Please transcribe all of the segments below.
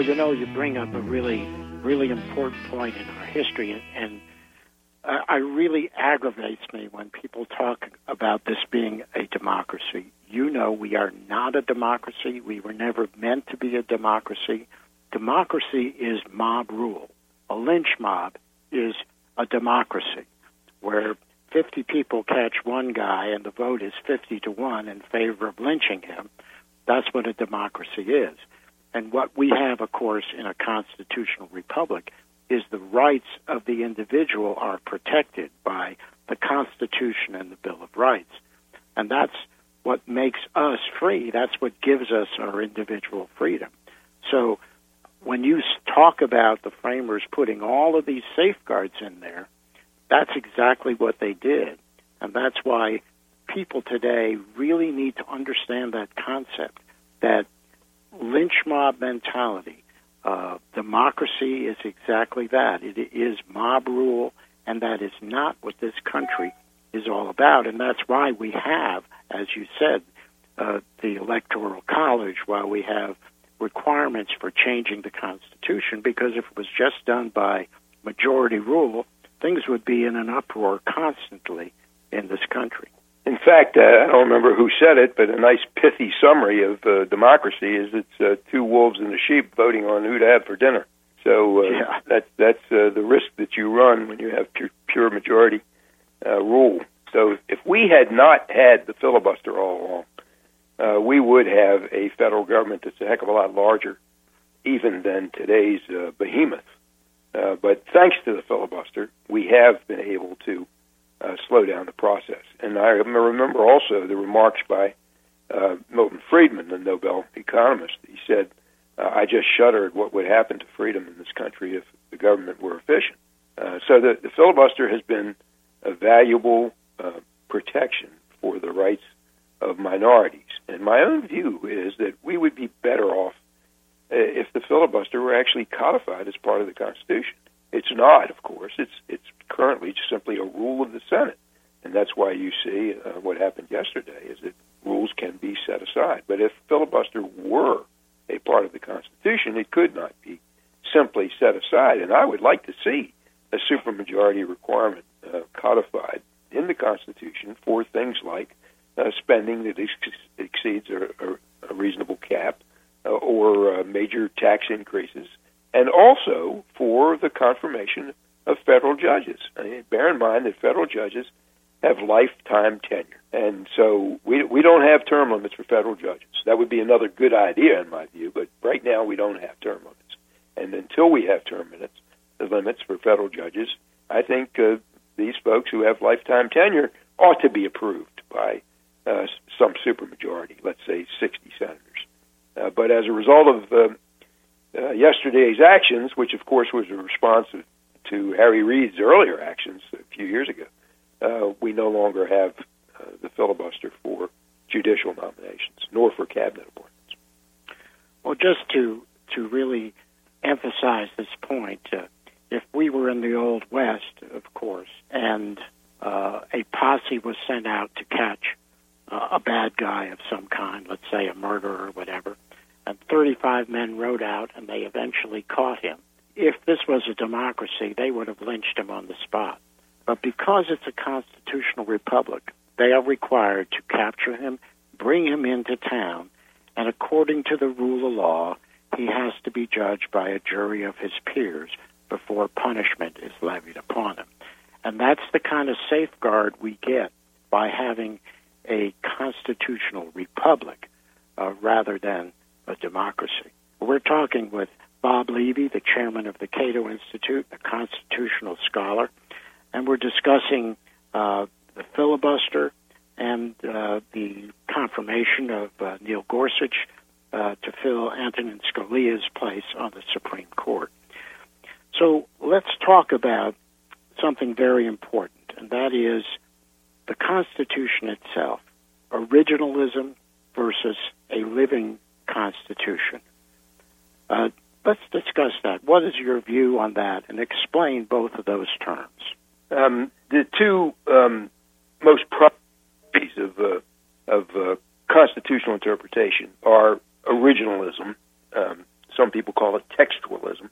Well, you know, you bring up a really, really important point in our history, and it really aggravates me when people talk about this being a democracy. You know, we are not a democracy. We were never meant to be a democracy. Democracy is mob rule. A lynch mob is a democracy where 50 people catch one guy and the vote is 50-1 in favor of lynching him. That's what a democracy is. And what we have, of course, in a constitutional republic is the rights of the individual are protected by the Constitution and the Bill of Rights. And that's what makes us free. That's what gives us our individual freedom. So when you talk about the framers putting all of these safeguards in there, that's exactly what they did. And that's why people today really need to understand that concept, that lynch mob mentality. Democracy is exactly that. It is mob rule, and that is not what this country is all about. And that's why we have, as you said, the Electoral College, why we have requirements for changing the Constitution, because if it was just done by majority rule, things would be in an uproar constantly in this country. In fact, I don't remember who said it, but a nice pithy summary of democracy is it's two wolves and a sheep voting on who to have for dinner. So yeah. that's the risk that you run when you have pure majority rule. So if we had not had the filibuster all along, we would have a federal government that's a heck of a lot larger even than today's behemoth. But thanks to the filibuster, we have been able to slow down the process. And I remember also the remarks by Milton Friedman, the Nobel economist. He said, I just shuddered what would happen to freedom in this country if the government were efficient. So the filibuster has been a valuable protection for the rights of minorities. And my own view is that we would be better off if the filibuster were actually codified as part of the Constitution. It's not, of course. It's currently just simply a rule of the Senate, and that's why you see what happened yesterday is that rules can be set aside. But if filibuster were a part of the Constitution, it could not be simply set aside. And I would like to see a supermajority requirement codified in the Constitution for things like spending that exceeds a reasonable cap or major tax increases, and also for the confirmation of federal judges. I mean, bear in mind that federal judges have lifetime tenure, and so we don't have term limits for federal judges. That would be another good idea in my view, but right now we don't have term limits. And until we have term limits for federal judges, I think these folks who have lifetime tenure ought to be approved by some supermajority, let's say 60 senators. But as a result of yesterday's actions, which of course was a response to Harry Reid's earlier actions a few years ago, we no longer have the filibuster for judicial nominations, nor for cabinet appointments. Well, just to really emphasize this point, if we were in the Old West, of course, and a posse was sent out to catch a bad guy of some kind, let's say a murderer or whatever, and 35 men rode out, and they eventually caught him. If this was a democracy, they would have lynched him on the spot. But because it's a constitutional republic, they are required to capture him, bring him into town, and according to the rule of law, he has to be judged by a jury of his peers before punishment is levied upon him. And that's the kind of safeguard we get by having a constitutional republic rather than a democracy. We're talking with Bob Levy, the chairman of the Cato Institute, a constitutional scholar, and we're discussing the filibuster and the confirmation of Neil Gorsuch to fill Antonin Scalia's place on the Supreme Court. So let's talk about something very important, and that is the Constitution itself, originalism versus a living Constitution. Let's discuss that. What is your view on that, and explain both of those terms? The two most properties of constitutional interpretation are originalism, some people call it textualism,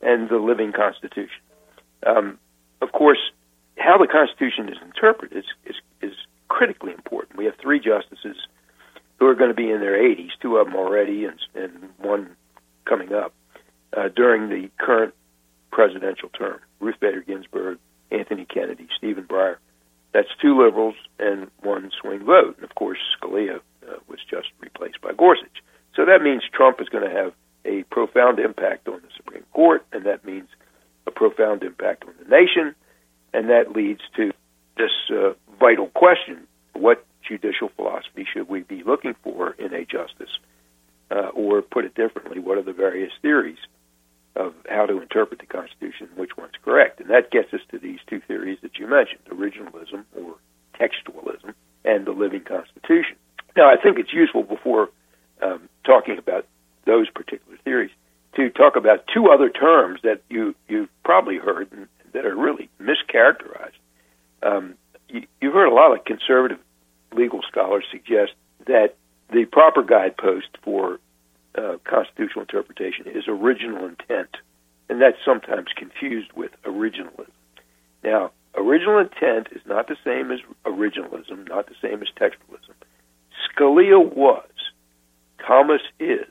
and the living Constitution. Of course, how the Constitution is interpreted is critically important. We have three justices who are going to be in their 80s, two of them already and one coming up, during the current presidential term, Ruth Bader Ginsburg, Anthony Kennedy, Stephen Breyer. That's two liberals and one swing vote. And, of course, Scalia was just replaced by Gorsuch. So that means Trump is going to have a profound impact on the Supreme Court, and that means a profound impact on the nation, and that leads to this vital question, what judicial philosophy should we be looking for in a justice? Or put it differently, what are the various theories of how to interpret the Constitution, which one's correct? And that gets us to these two theories that you mentioned, originalism or textualism and the living Constitution. Now, I think it's useful before talking about those particular theories to talk about two other terms that you've probably heard and that are really mischaracterized. You've heard a lot of conservative legal scholars suggest that the proper guidepost for constitutional interpretation is original intent, and that's sometimes confused with originalism. Now, original intent is not the same as originalism, not the same as textualism. Scalia was, Thomas is,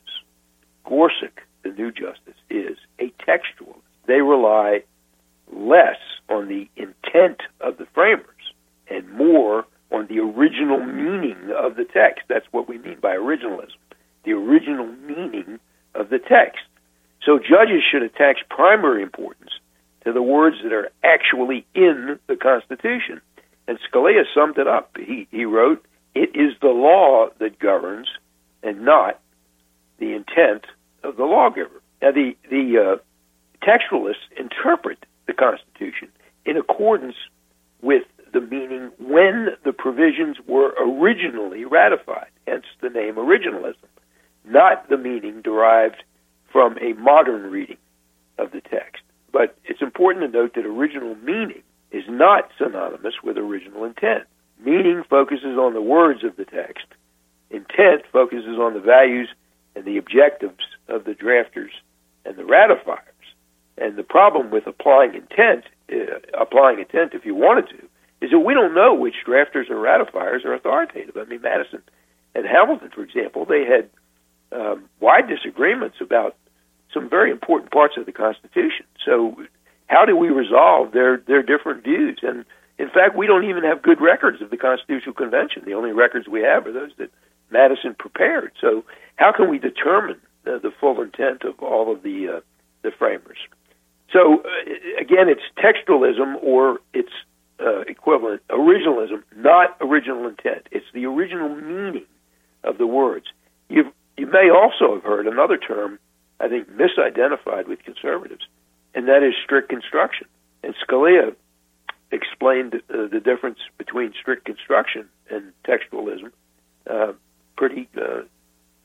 Gorsuch, the new justice, is a textualist. They rely less on the intent of the framers and more on the original meaning of the text. That's what we mean by originalism, the original meaning of the text. So judges should attach primary importance to the words that are actually in the Constitution. And Scalia summed it up. He wrote, "It is the law that governs and not the intent of the lawgiver." Now, the textualists interpret the Constitution in accordance with the meaning when the provisions were originally ratified, hence the name originalism, not the meaning derived from a modern reading of the text. But it's important to note that original meaning is not synonymous with original intent. Meaning focuses on the words of the text. Intent focuses on the values and the objectives of the drafters and the ratifiers. And the problem with applying intent if you wanted to, is that we don't know which drafters or ratifiers are authoritative. I mean, Madison and Hamilton, for example, they had wide disagreements about some very important parts of the Constitution. So how do we resolve their different views? And, in fact, we don't even have good records of the Constitutional Convention. The only records we have are those that Madison prepared. So how can we determine the full intent of all of the framers? So, again, it's textualism or it's equivalent, originalism, not original intent. It's the original meaning of the words. You may also have heard another term, I think, misidentified with conservatives, and that is strict construction. And Scalia explained the difference between strict construction and textualism pretty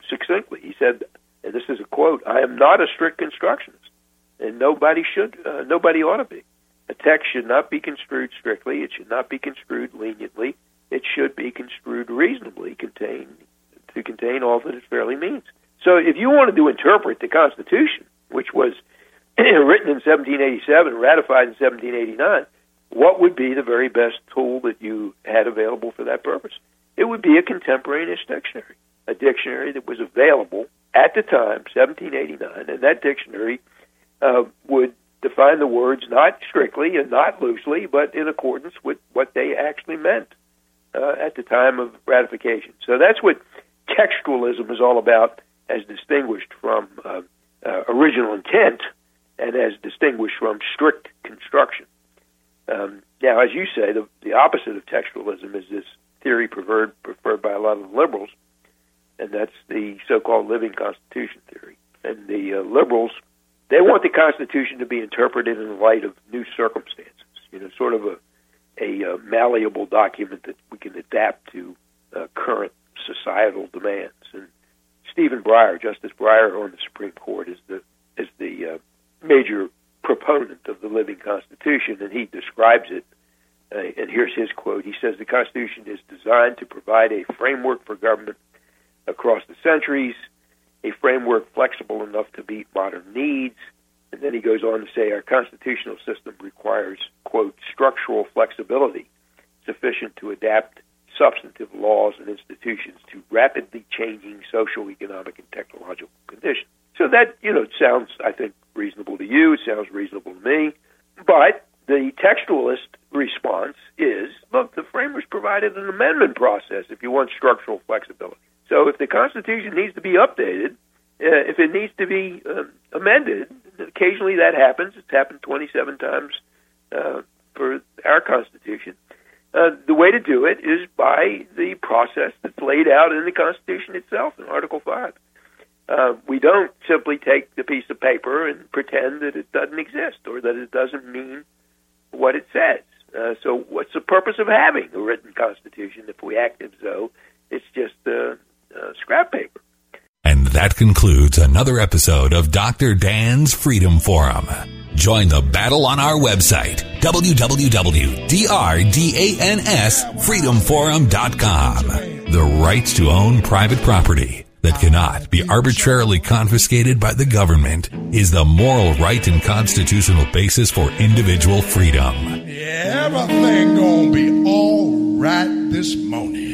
succinctly. He said, and this is a quote, "I am not a strict constructionist, and nobody ought to be. A text should not be construed strictly. It should not be construed leniently. It should be construed reasonably, to contain all that it fairly means." So if you wanted to interpret the Constitution, which was written in 1787, ratified in 1789, what would be the very best tool that you had available for that purpose? It would be a contemporaneous dictionary, a dictionary that was available at the time, 1789, and that dictionary would define the words not strictly and not loosely, but in accordance with what they actually meant at the time of ratification. So that's what textualism is all about, as distinguished from original intent and as distinguished from strict construction. Now, as you say, the opposite of textualism is this theory preferred by a lot of liberals, and that's the so-called living Constitution theory. And the liberals, they want the Constitution to be interpreted in light of new circumstances, sort of a malleable document that we can adapt to current societal demands. And Stephen Breyer, Justice Breyer on the Supreme Court, is the major proponent of the living Constitution, and he describes it, and here's his quote. He says, "The Constitution is designed to provide a framework for government across the centuries a framework flexible enough to meet modern needs. And then he goes on to say our constitutional system requires, quote, structural flexibility sufficient to adapt substantive laws and institutions to rapidly changing social, economic, and technological conditions. So that, sounds, I think, reasonable to you. It sounds reasonable to me. But the textualist response is, look, the framers provided an amendment process if you want structural flexibility. So if the Constitution needs to be updated, if it needs to be amended, occasionally that happens. It's happened 27 times for our Constitution. The way to do it is by the process that's laid out in the Constitution itself in Article 5. We don't simply take the piece of paper and pretend that it doesn't exist or that it doesn't mean what it says. So what's the purpose of having a written Constitution if we act as though it's just scrap paper? And that concludes another episode of Dr. Dan's Freedom Forum. Join the battle on our website, www.drdansfreedomforum.com. The right to own private property that cannot be arbitrarily confiscated by the government is the moral right and constitutional basis for individual freedom. Everything gonna be all right this morning.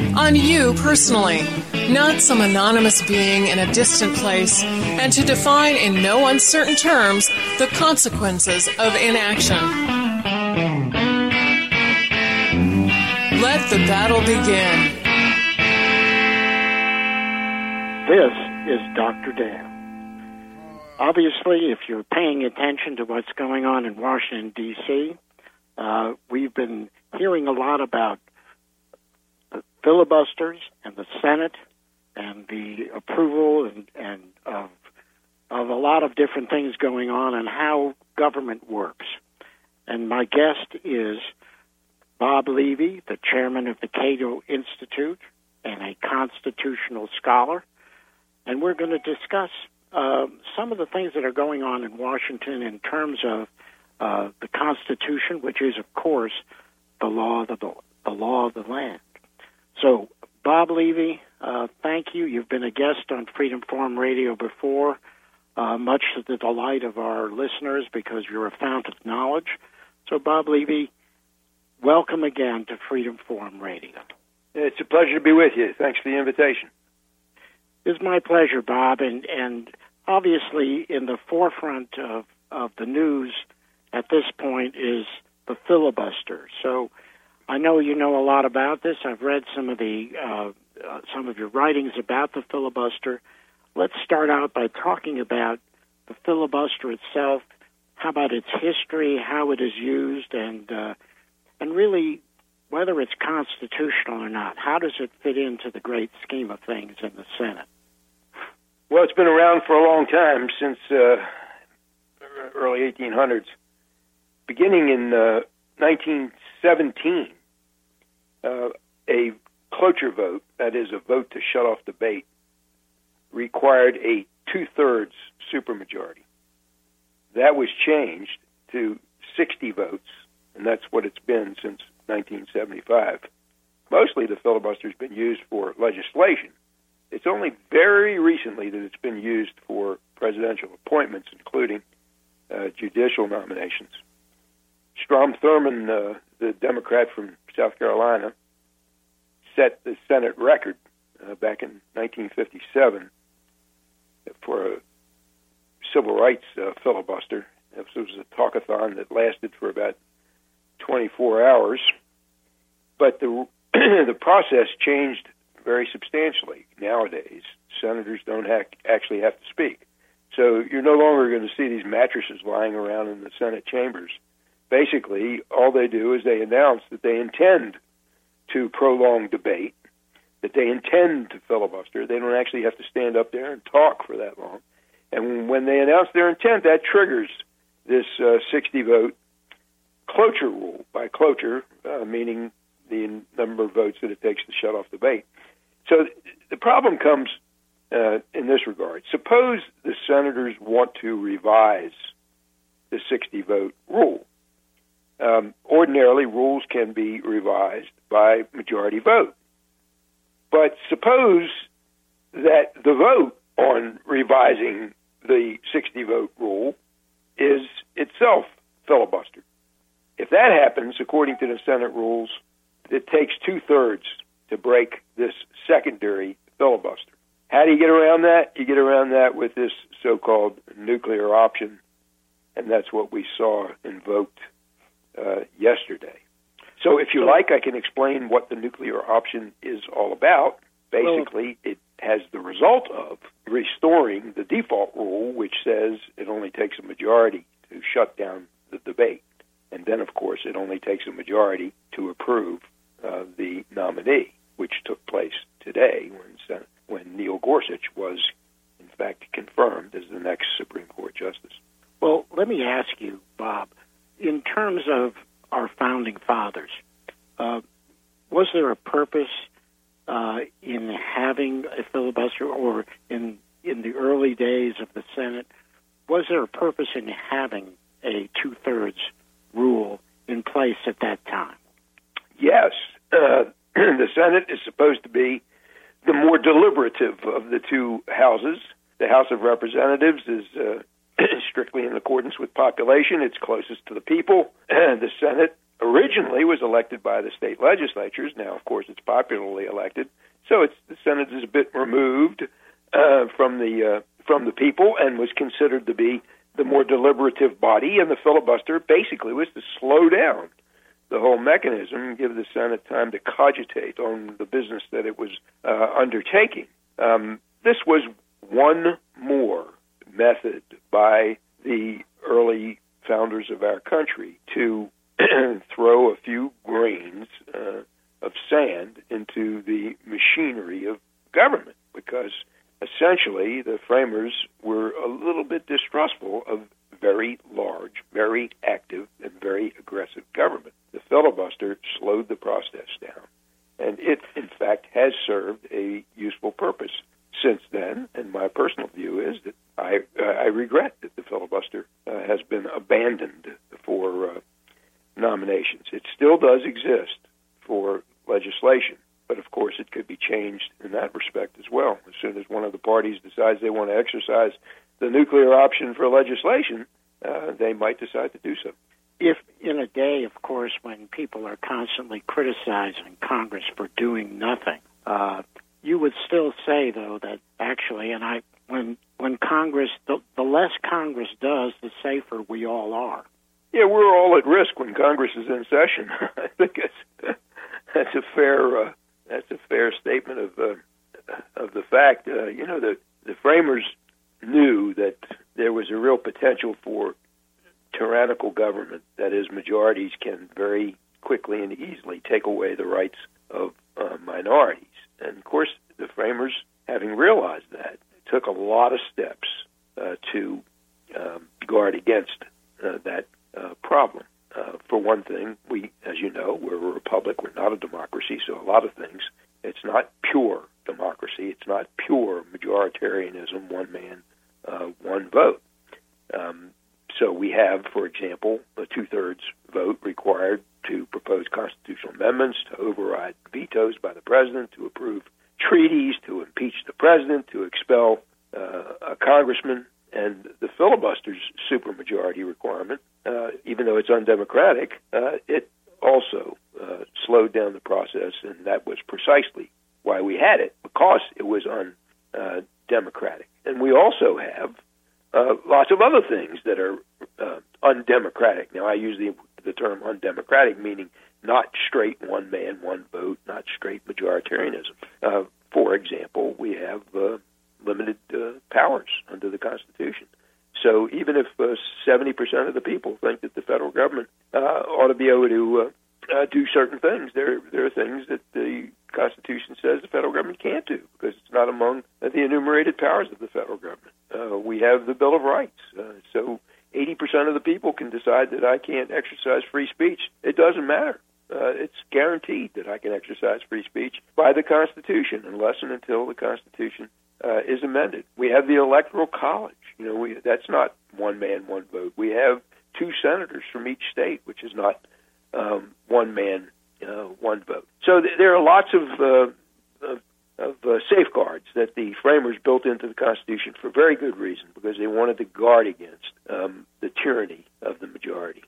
on you personally, not some anonymous being in a distant place, and to define in no uncertain terms the consequences of inaction. Let the battle begin. This is Dr. Dan. Obviously, if you're paying attention to what's going on in Washington, D.C., we've been hearing a lot about filibusters and the Senate and the approval and of a lot of different things going on and how government works. And my guest is Bob Levy, the chairman of the Cato Institute and a constitutional scholar. And we're going to discuss some of the things that are going on in Washington in terms of the Constitution, which is, of course, the law of the land. So, Bob Levy, thank you. You've been a guest on Freedom Forum Radio before, much to the delight of our listeners because you're a fount of knowledge. So, Bob Levy, welcome again to Freedom Forum Radio. It's a pleasure to be with you. Thanks for the invitation. It's my pleasure, Bob. And obviously in the forefront of the news at this point is the filibuster. So I know you know a lot about this. I've read some of your writings about the filibuster. Let's start out by talking about the filibuster itself, how about its history, how it is used, and really, whether it's constitutional or not, how does it fit into the great scheme of things in the Senate? Well, it's been around for a long time, since early 1800s. Beginning in 1917, a cloture vote, that is a vote to shut off debate, required a two-thirds supermajority. That was changed to 60 votes. And that's what it's been since 1975. Mostly the filibuster's been used for legislation. It's only very recently that it's been used for presidential appointments, including judicial nominations. Strom Thurmond, the Democrat from South Carolina, set the Senate record back in 1957 for a civil rights filibuster. This was a talkathon that lasted for about 24 hours. But the the process changed very substantially. Nowadays, senators don't actually have to speak. So you're no longer going to see these mattresses lying around in the Senate chambers. Basically, all they do is they announce that they intend to prolong debate, that they intend to filibuster. They don't actually have to stand up there and talk for that long. And when they announce their intent, that triggers this 60-vote cloture rule. By cloture, meaning the number of votes that it takes to shut off debate. So the problem comes in this regard. Suppose the senators want to revise the 60-vote rule. Ordinarily, rules can be revised by majority vote. But suppose that the vote on revising the 60-vote rule is itself filibustered. If that happens, according to the Senate rules, it takes two-thirds to break this secondary filibuster. How do you get around that? You get around that with this so-called nuclear option, and that's what we saw invoked yesterday. So if you like, I can explain what the nuclear option is all about. Basically, it has the result of restoring the default rule, which says it only takes a majority to shut down the debate. And then, of course, it only takes a majority to approve the nominee, which took place today when Neil Gorsuch was, in fact, confirmed as the next Supreme Court justice. Well, let me ask you, Bob, in terms of our founding fathers, was there a purpose in having a filibuster, or in the early days of the Senate, was there a purpose in having a two-thirds rule in place at that time? Yes. The Senate is supposed to be the more deliberative of the two houses. The House of Representatives is strictly in accordance with population. It's closest to the people. The Senate originally was elected by the state legislatures. Now, of course, it's popularly elected. So the Senate is a bit removed from the people and was considered to be the more deliberative body, and the filibuster basically was to slow down the whole mechanism and give the Senate time to cogitate on the business that it was undertaking. This was one more method by the early founders of our country to throw a few grains of sand into the machinery of government, because essentially, the framers were a little bit distrustful of very large, very active, and very aggressive government. The filibuster slowed the process down, and it, in fact, has served a useful purpose since then, and my personal view is that I regret that the filibuster has been abandoned for nominations. It still does exist for legislation. But, of course, it could be changed in that respect as well. As soon as one of the parties decides they want to exercise the nuclear option for legislation, they might decide to do so. If in a day, of course, when people are constantly criticizing Congress for doing nothing, you would still say, though, that actually, and when Congress, the less Congress does, the safer we all are. Yeah, we're all at risk when Congress is in session. I think that's a fair... That's a fair statement of the fact. You know, the framers knew that there was a real potential for tyrannical government. That is, majorities can very quickly and easily take away the rights of minorities. And, of course, the framers, having realized that, took a lot of steps to guard against that problem. For one thing, we, as you know, we're a republic. We're not a democracy, so a lot of things. It's not pure democracy. It's not pure majoritarianism, one man, one vote. So we have, for example, a two-thirds vote required to propose constitutional amendments, to override vetoes by the president, to approve treaties, to impeach the president, to expel a congressman And the filibuster's supermajority requirement, even though it's undemocratic, it also slowed down the process, and that was precisely why we had it, because it was undemocratic. And we also have lots of other things that are undemocratic. Now, I use the term undemocratic, meaning not straight one man, one vote, not straight majoritarianism. For example, we have limited powers under the Constitution. So even if 70% of the people think that the federal government ought to be able to do certain things, there are things that the Constitution says the federal government can't do because it's not among the enumerated powers of the federal government. We have the Bill of Rights. So 80% of the people can decide that I can't exercise free speech. It doesn't matter. It's guaranteed that I can exercise free speech by the Constitution unless and until the Constitution is amended. We have the Electoral College. You know, that's not one man, one vote. We have two senators from each state, which is not one man, one vote. So there are lots of safeguards that the framers built into the Constitution for very good reason, because they wanted to guard against the tyranny of the majority.